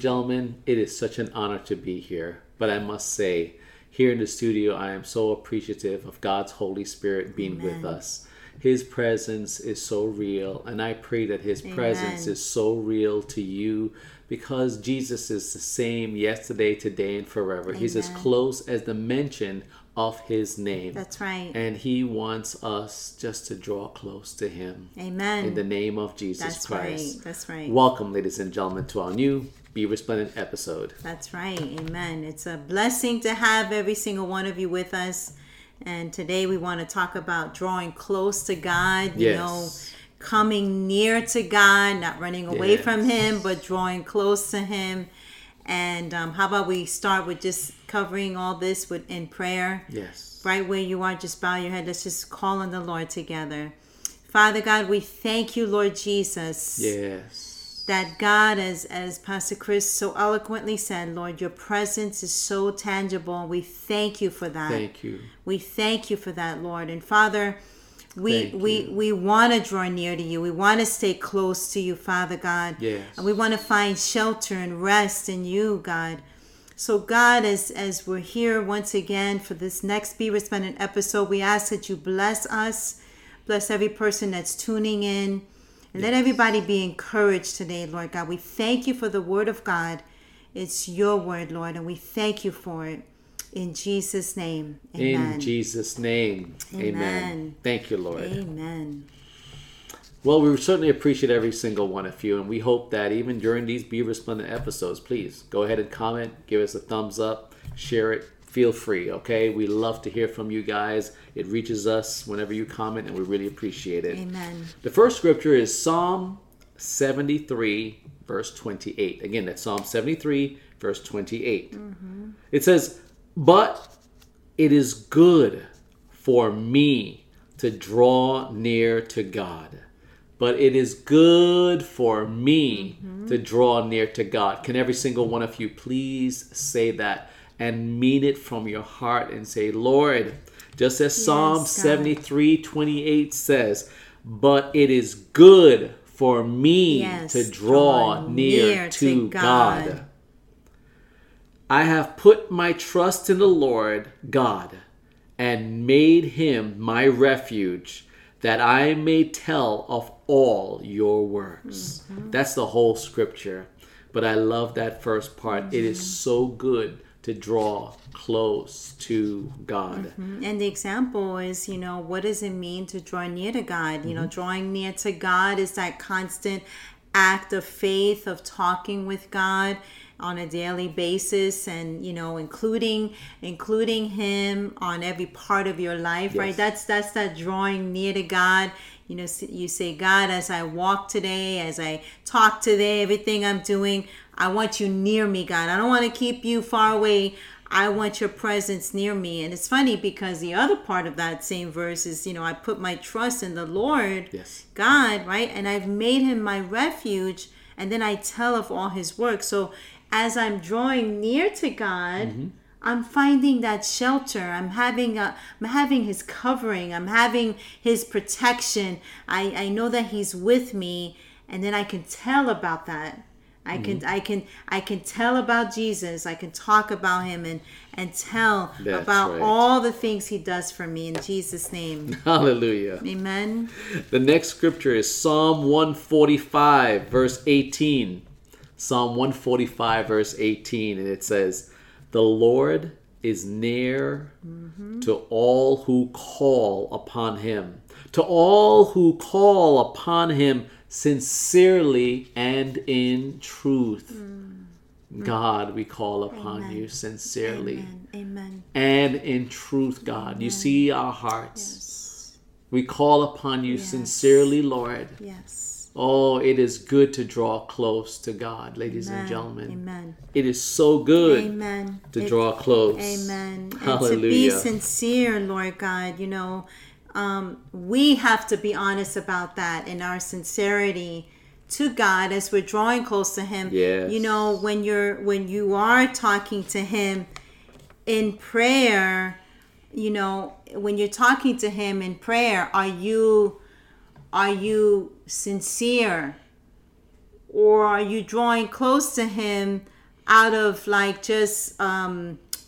and gentlemen, it is such an honor to be here. But I must say, here in the studio, I am so appreciative of God's Holy Spirit being with us. His presence is so real, and I pray that His presence is so real to you, because Jesus is the same yesterday, today, and forever. He's as close as the mention of His name. That's right. And He wants us just to draw close to Him. Amen. In the name of Jesus Christ. Right. That's right. Welcome, ladies and gentlemen, to our new Be Resplendent episode. That's right. Amen. It's a blessing to have every single one of you with us. And today we want to talk about drawing close to God, you know, coming near to God, not running away from Him, but drawing close to Him. And how about we start with just covering all this in prayer? Yes. Right where you are, just bow your head. Let's just call on the Lord together. Father God, we thank you, Lord Jesus. Yes. That God, as Pastor Chris so eloquently said, Lord, your presence is so tangible. We thank you for that. Thank you. We thank you for that, Lord. And Father, we want to draw near to you. We want to stay close to you, Father God. Yes. And we want to find shelter and rest in you, God. So God, as we're here once again for this next Be Resplendent episode, we ask that you bless us, bless every person that's tuning in, and let everybody be encouraged today, Lord God. We thank you for the word of God. It's your word, Lord, and we thank you for it. In Jesus' name, amen. In Jesus' name, amen. Amen. Thank you, Lord. Amen. Well, we certainly appreciate every single one of you, and we hope that even during these Be Resplendent episodes, please go ahead and comment, give us a thumbs up, share it, feel free, okay? We love to hear from you guys. It reaches us whenever you comment, and we really appreciate it. Amen. The first scripture is Psalm 73, verse 28. Again, that's Psalm 73, verse 28. Mm-hmm. It says, "But it is good for me to draw near to God." But it is good for me to draw near to God. Can every single one of you please say that and mean it from your heart and say, Lord, just as Psalm 73:28 says, but it is good for me to draw near to God. I have put my trust in the Lord God and made Him my refuge, that I may tell of all your works. Mm-hmm. That's the whole scripture. But I love that first part. Mm-hmm. It is so good to draw close to God. Mm-hmm. And the example is, you know, what does it mean to draw near to God? Mm-hmm. You know, drawing near to God is that constant act of faith, of talking with God on a daily basis, and you know, including Him on every part of your life, right? That's that drawing near to God. You know, you say, God, as I walk today, as I talk today, everything I'm doing, I want you near me, God. I don't want to keep you far away. I want your presence near me. And it's funny because the other part of that same verse is, you know, I put my trust in the Lord, God, right? And I've made Him my refuge, and then I tell of all His work. So as I'm drawing near to God, I'm finding that shelter. I'm having His covering. I'm having His protection. I know that He's with me, and then I can tell about that. I can tell about Jesus. I can talk about Him and tell all the things He does for me in Jesus' name. Hallelujah. Amen. The next scripture is Psalm 145, verse 18. Psalm 145, verse 18, and it says, "The Lord is near to all who call upon Him, to all who call upon Him sincerely and in truth." God, we call upon you sincerely. Amen. And in truth, God. You see our hearts. Yes. We call upon you sincerely, Lord. Yes. Oh, it is good to draw close to God, ladies and gentlemen. Amen. It is so good to draw close. Amen. Hallelujah. And to be sincere, Lord God, you know, we have to be honest about that in our sincerity to God as we're drawing close to Him. Yes. You know, when you are talking to Him in prayer, you know, when you're talking to Him in prayer, are you sincere? Or are you drawing close to him out of like just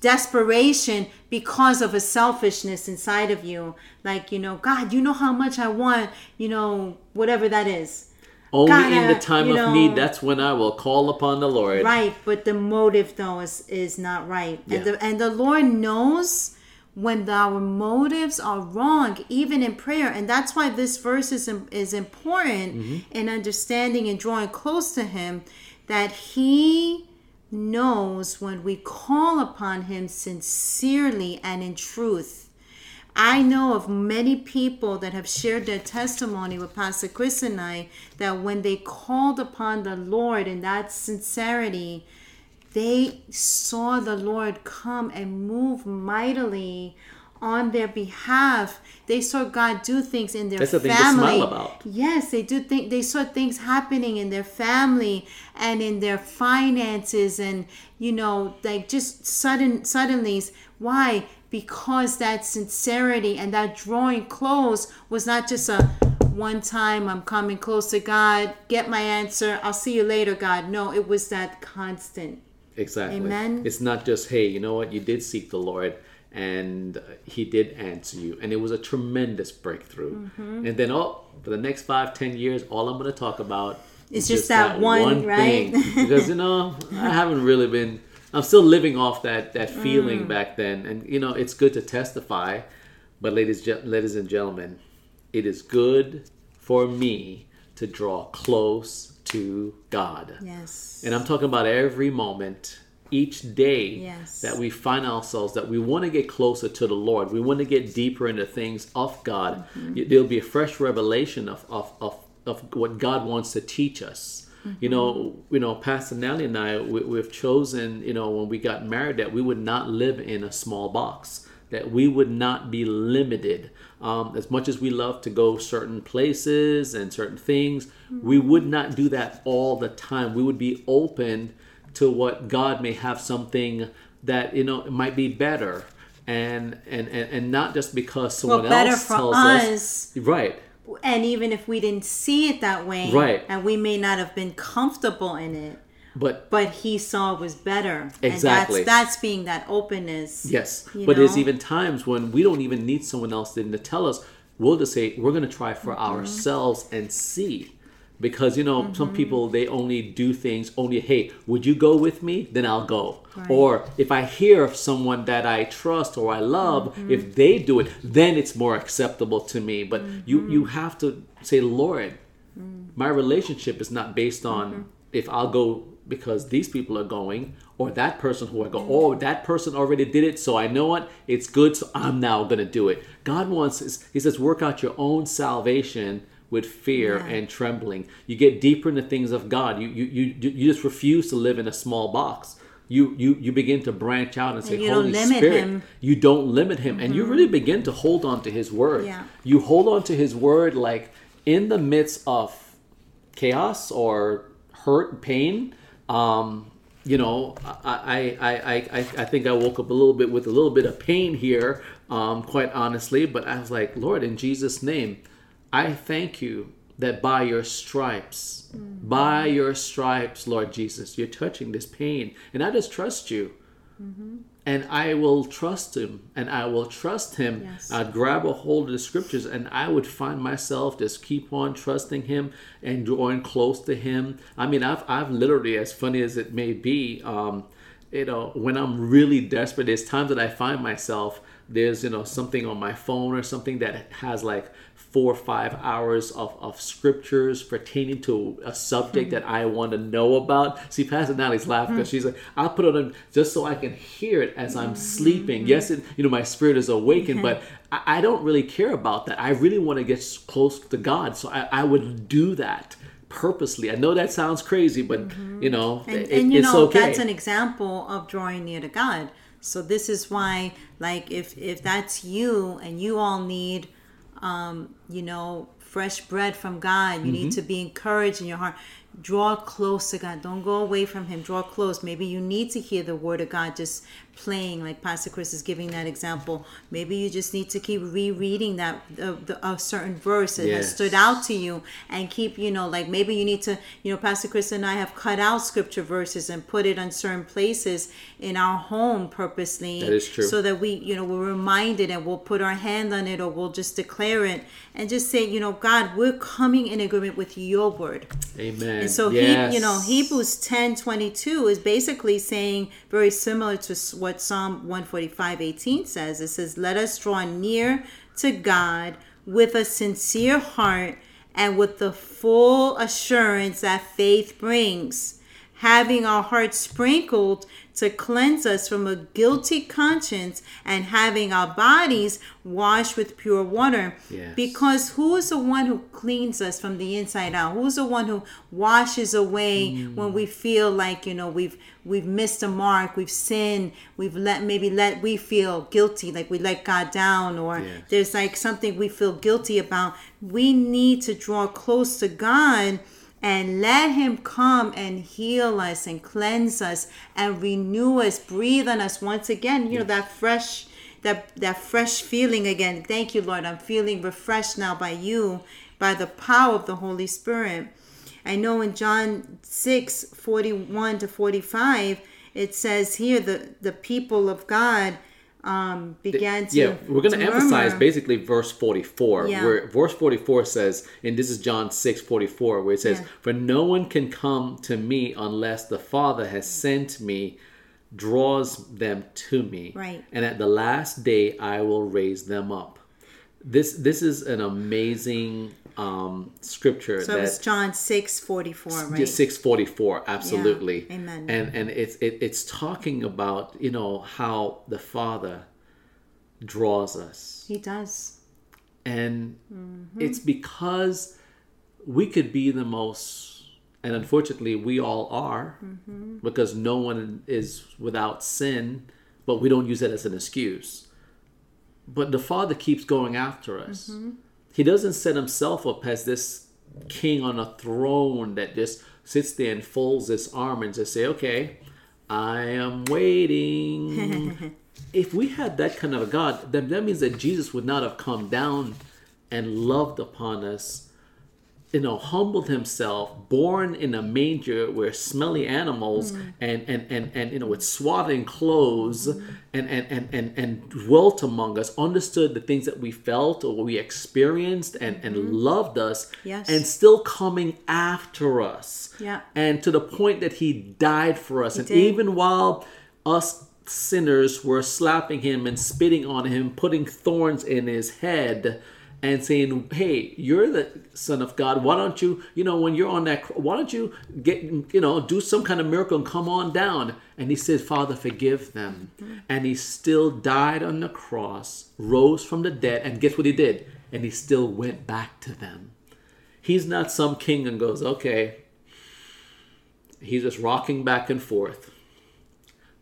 desperation because of a selfishness inside of you? Like, you know, God, you know how much I want, you know, whatever that is. Only God, in the time of need, that's when I will call upon the Lord. Right, but the motive though is not right. Yeah. And the Lord knows when our motives are wrong, even in prayer. And that's why this verse is important in understanding and drawing close to him, that he knows when we call upon him sincerely and in truth. I know of many people that have shared their testimony with Pastor Chris and I, that when they called upon the Lord in that sincerity, they saw the Lord come and move mightily on their behalf. They saw God do things in their family. That's the thing to smile about. Yes, they saw things happening in their family and in their finances, and like just suddenlies. Why? Because that sincerity and that drawing close was not just a one time, I'm coming close to God, get my answer, I'll see you later, God. No, it was that constant. Exactly. Amen. It's not just, hey, you know what, you did seek the Lord and he did answer you, and it was a tremendous breakthrough. And then for the next 5-10 years, all I'm going to talk about is just that one right thing. Because I haven't really been, I'm still living off that feeling back then. And it's good to testify, but ladies and gentlemen, it is good for me to draw close to God. Yes. And I'm talking about every moment, each day, yes, that we find ourselves, that we want to get closer to the Lord. We want to get deeper into things of God. There'll be a fresh revelation of what God wants to teach us. Pastor Nellie and I, we've chosen, when we got married, that we would not live in a small box, that we would not be limited. As much as we love to go certain places and certain things, we would not do that all the time. We would be open to what God may have, something that, might be better. And not just because someone else tells us. Right. And even if we didn't see it that way, right, and we may not have been comfortable in it, but he saw it was better. Exactly. And that's being that openness. Yes. But there's even times when we don't even need someone else to tell us. We'll just say, we're going to try for ourselves and see. Because, some people, they only do things hey, would you go with me? Then I'll go. Right. Or if I hear of someone that I trust or I love, if they do it, then it's more acceptable to me. But you have to say, Lord, my relationship is not based on if I'll go because these people are going, or that person who I go, that person already did it, so I know what, it's good, so I'm now going to do it. God wants, he says, work out your own salvation with fear and trembling. You get deeper in the things of God. You just refuse to live in a small box. You begin to branch out and say, and Holy Spirit, you don't limit him. And you really begin to hold on to his word. Yeah. You hold on to his word like in the midst of chaos or hurt, pain. I think I woke up a little bit with a little bit of pain here, quite honestly. But I was like, Lord, in Jesus' name, I thank you that by your stripes, Lord Jesus, you're touching this pain. And I just trust you. And I will trust him. Yes. I'd grab a hold of the scriptures, and I would find myself just keep on trusting him and drawing close to him. I mean, I've literally, as funny as it may be, when I'm really desperate, there's times that I find myself, there's, something on my phone or something that has like 4 or 5 hours of scriptures pertaining to a subject that I want to know about. See, Pastor Nallie's laughing because she's like, I'll put it on just so I can hear it as I'm sleeping. Yes, my spirit is awakened, but I don't really care about that. I really want to get close to God, so I would do that purposely. I know that sounds crazy, but it's okay. That's an example of drawing near to God. So this is why, like, if that's you and you all need fresh bread from God. You need to be encouraged in your heart. Draw close to God. Don't go away from him. Draw close. Maybe you need to hear the word of God just playing, like Pastor Chris is giving that example. Maybe you just need to keep rereading that a certain verse that has stood out to you, and keep, like maybe you need to, Pastor Chris and I have cut out scripture verses and put it on certain places in our home purposely. That is true. So that we, we're reminded, and we'll put our hand on it, or we'll just declare it and just say, God, we're coming in agreement with your word. Amen. And so, Hebrews 10:22 is basically saying, very similar to what Psalm 145:18 says. It says, let us draw near to God with a sincere heart and with the full assurance that faith brings, having our hearts sprinkled to cleanse us from a guilty conscience and having our bodies washed with pure water. Yes. Because who is the one who cleans us from the inside out? Who's the one who washes away when we feel like, we've missed a mark, we've sinned, we feel guilty, like we let God down, or there's like something we feel guilty about. We need to draw close to God and let him come and heal us and cleanse us and renew us, breathe on us once again. That fresh feeling again. Thank you, Lord. I'm feeling refreshed now by you, by the power of the Holy Spirit. I know in John 6:41-45, it says here the people of God began to we're going to emphasize basically verse 44, where verse 44 says, and this is John 6:44, where it says, for no one can come to me unless the Father has sent me, draws them to me, and at the last day I will raise them up. This is an amazing scripture. So it's John 6:44, right? 6:44, absolutely. Yeah. Amen. And it's talking about how the Father draws us. He does, and it's because we could be the most, and unfortunately we all are, because no one is without sin, but we don't use that as an excuse. But the Father keeps going after us. He doesn't set himself up as this king on a throne that just sits there and folds his arm and just say, okay, I am waiting. If we had that kind of a God, then that means that Jesus would not have come down and loved upon us, humbled himself, born in a manger where smelly animals and with swaddling clothes and dwelt among us, understood the things that we felt or we experienced and loved us, and still coming after us. Yeah. And to the point that he died for us. He did. Even while us sinners were slapping him and spitting on him, putting thorns in his head, and saying, hey, you're the Son of God. Why don't you, when you're on that, why don't you get, do some kind of miracle and come on down? And he said, Father, forgive them. And he still died on the cross, rose from the dead, and guess what he did? And he still went back to them. He's not some king and goes, okay. He's just rocking back and forth.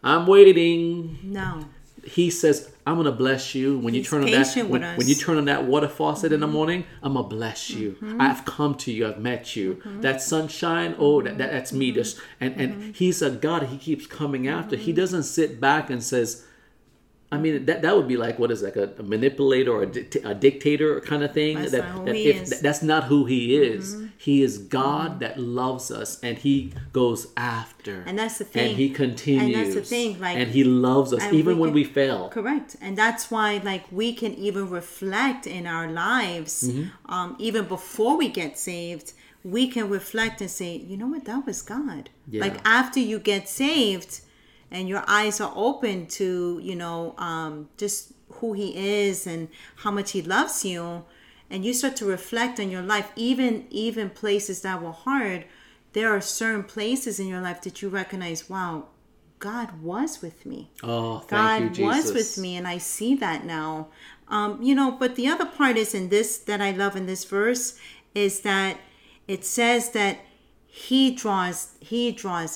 I'm waiting. No. He says, I'm going to bless you when you turn on that when you turn on that water faucet in the morning. I'm going to bless you. I've come to you. I've met you. That sunshine, that's me. Just and he's a God. He keeps coming after. He doesn't sit back and says, that would be like, what is that, a manipulator or a dictator kind of thing? That's not who he is. He is God that loves us, and he goes after. And that's the thing. And he continues. And that's the thing. And he loves us, even when we fail. Correct. And that's why, we can even reflect in our lives, even before we get saved, we can reflect and say, you know what, that was God. Yeah. After you get saved, and your eyes are open to, just who he is and how much he loves you. And you start to reflect on your life, even places that were hard. There are certain places in your life that you recognize, wow, God was with me. Oh, thank you, Jesus. God was with me, and I see that now. But the other part is in this that I love in this verse is that it says that He draws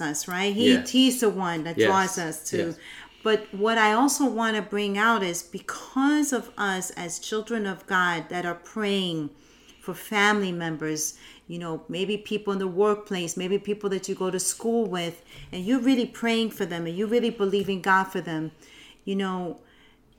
us, right? He's the one that draws us to. Yes. But what I also want to bring out is because of us as children of God that are praying, for family members, you know, maybe people in the workplace, maybe people that you go to school with, and you're really praying for them and you're really believing God for them. You know,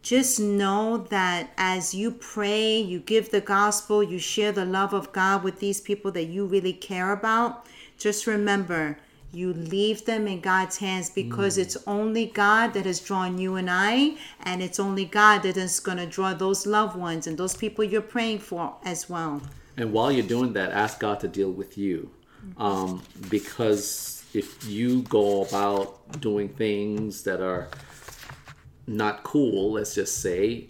just know that as you pray, you give the gospel, you share the love of God with these people that you really care about. Just remember, you leave them in God's hands, because it's only God that has drawn you and I, and it's only God that is going to draw those loved ones and those people you're praying for as well. And while you're doing that, ask God to deal with you, because if you go about doing things that are not cool, let's just say,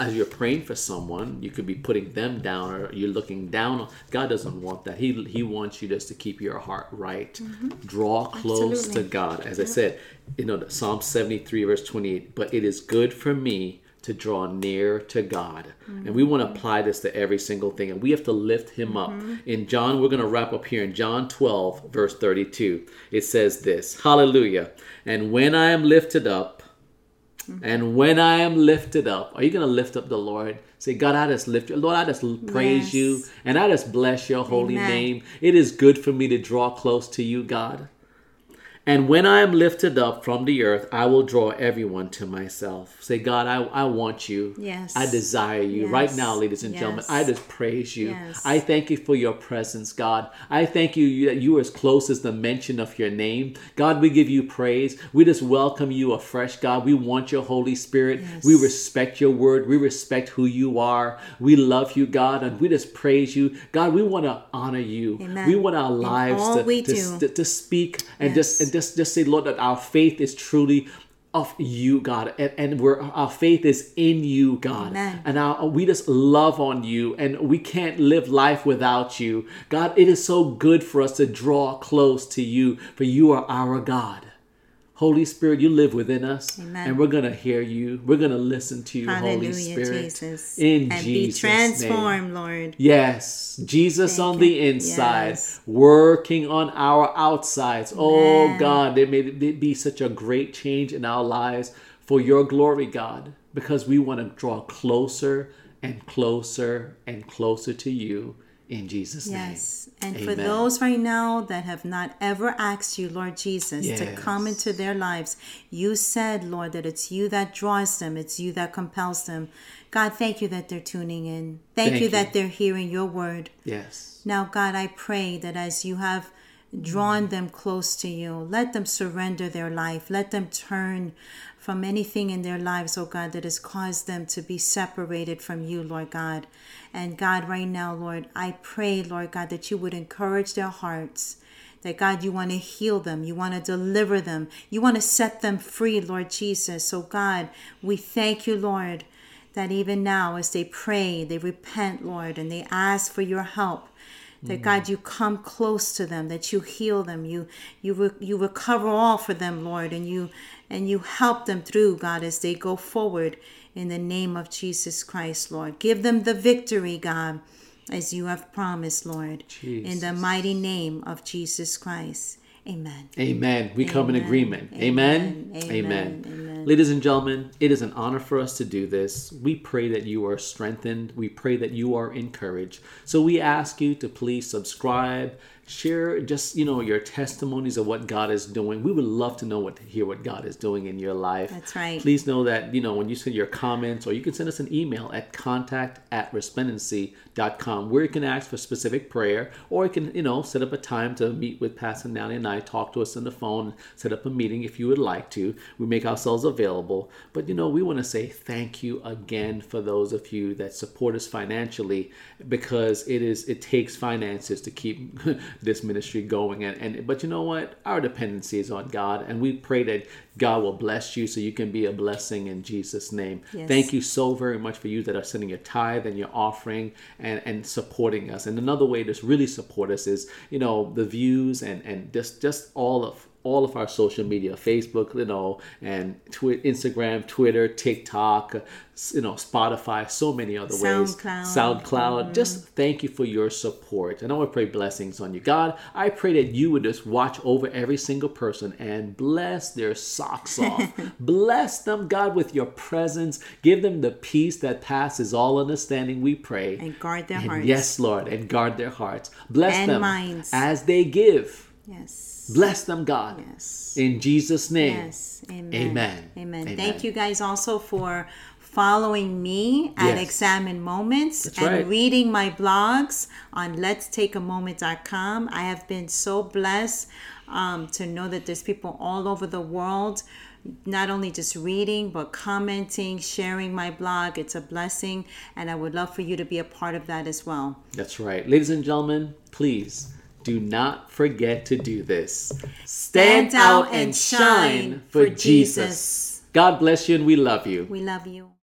as you're praying for someone, you could be putting them down, or you're looking down on. God doesn't want that. He wants you just to keep your heart right. Draw close to God. As I said, you know, Psalm 73 verse 28, but it is good for me to draw near to God. And we want to apply this to every single thing, and we have to lift him up. In John, we're going to wrap up here in John 12 verse 32. It says this, hallelujah. And when I am lifted up, are you going to lift up the Lord? Say, God, I just lift you. Lord, I just praise you, and I just bless your holy name. It is good for me to draw close to you, God. And when I am lifted up from the earth, I will draw everyone to myself. Say, God, I want you. Yes. I desire you. Yes. Right now, ladies and gentlemen, I just praise you. Yes. I thank you for your presence, God. I thank you that you are as close as the mention of your name. God, we give you praise. We just welcome you afresh, God. We want your Holy Spirit. Yes. We respect your word. We respect who you are. We love you, God, and we just praise you. God, we want to honor you. Amen. We want our lives to speak and just say, Lord, that our faith is truly of you, God, and our faith is in you, God. Amen. And we just love on you, and we can't live life without you. God, it is so good for us to draw close to you, for you are our God. Holy Spirit, you live within us, and we're going to hear you. We're going to listen to you, Holy Spirit. Jesus. And Jesus' be transformed, name. Lord. Yes, Jesus on the inside, working on our outsides. Amen. Oh, God, there may be such a great change in our lives for your glory, God, because we want to draw closer and closer and closer to you. In Jesus' name. Yes. And for those right now that have not ever asked you, Lord Jesus, to come into their lives, you said, Lord, that it's you that draws them. It's you that compels them. God, thank you that they're tuning in. Thank you that they're hearing your word. Yes. Now, God, I pray that as you have drawn them close to you, let them surrender their life. Let them turn from anything in their lives, oh God, that has caused them to be separated from you, Lord God. And God, right now, Lord, I pray, Lord God, that you would encourage their hearts, that God, you want to heal them. You want to deliver them. You want to set them free, Lord Jesus. So God, we thank you, Lord, that even now as they pray, they repent, Lord, and they ask for your help. That God, you come close to them, that you heal them, you recover all for them, Lord, and you help them through, God, as they go forward in the name of Jesus Christ, Lord. Give them the victory, God, as you have promised, Lord, Jesus. In the mighty name of Jesus Christ. Amen. Amen. We come in agreement. Amen. Amen. Amen. Amen. Ladies and gentlemen, it is an honor for us to do this. We pray that you are strengthened. We pray that you are encouraged. So we ask you to please subscribe, share just, you know, your testimonies of what God is doing. We would love to know hear what God is doing in your life. That's right. Please know that, you know, when you send your comments, or you can send us an email at contact@resplendency.com, where you can ask for specific prayer, or you can, you know, set up a time to meet with Pastor Nanny and I. Talk to us on the phone, set up a meeting if you would like to. We make ourselves available. But, you know, we want to say thank you again for those of you that support us financially, because it takes finances to keep this ministry going. But you know what? Our dependency is on God, and we pray that God will bless you so you can be a blessing in Jesus' name. Yes. Thank you so very much for you that are sending your tithe and your offering and supporting us. And another way to really support us is, you know, the views and just all of all of our social media, Facebook, and Instagram, Twitter, TikTok, Spotify, so many other ways. SoundCloud. Just thank you for your support. And I want to pray blessings on you. God, I pray that you would just watch over every single person and bless their socks off. Bless them, God, with your presence. Give them the peace that passes all understanding, we pray. And guard their hearts. Yes, Lord, and guard their hearts. Bless them minds. As they give. Yes. Bless them, God. Yes. In Jesus' name. Yes. Amen. Amen. Amen. Amen. Thank you guys also for following me at Examine Moments. That's and right. Reading my blogs on lets take a .com. I have been so blessed to know that there's people all over the world not only just reading, but commenting, sharing my blog. It's a blessing, and I would love for you to be a part of that as well. That's right. Ladies and gentlemen, please do not forget to do this. Stand out and shine for Jesus. God bless you, and we love you. We love you.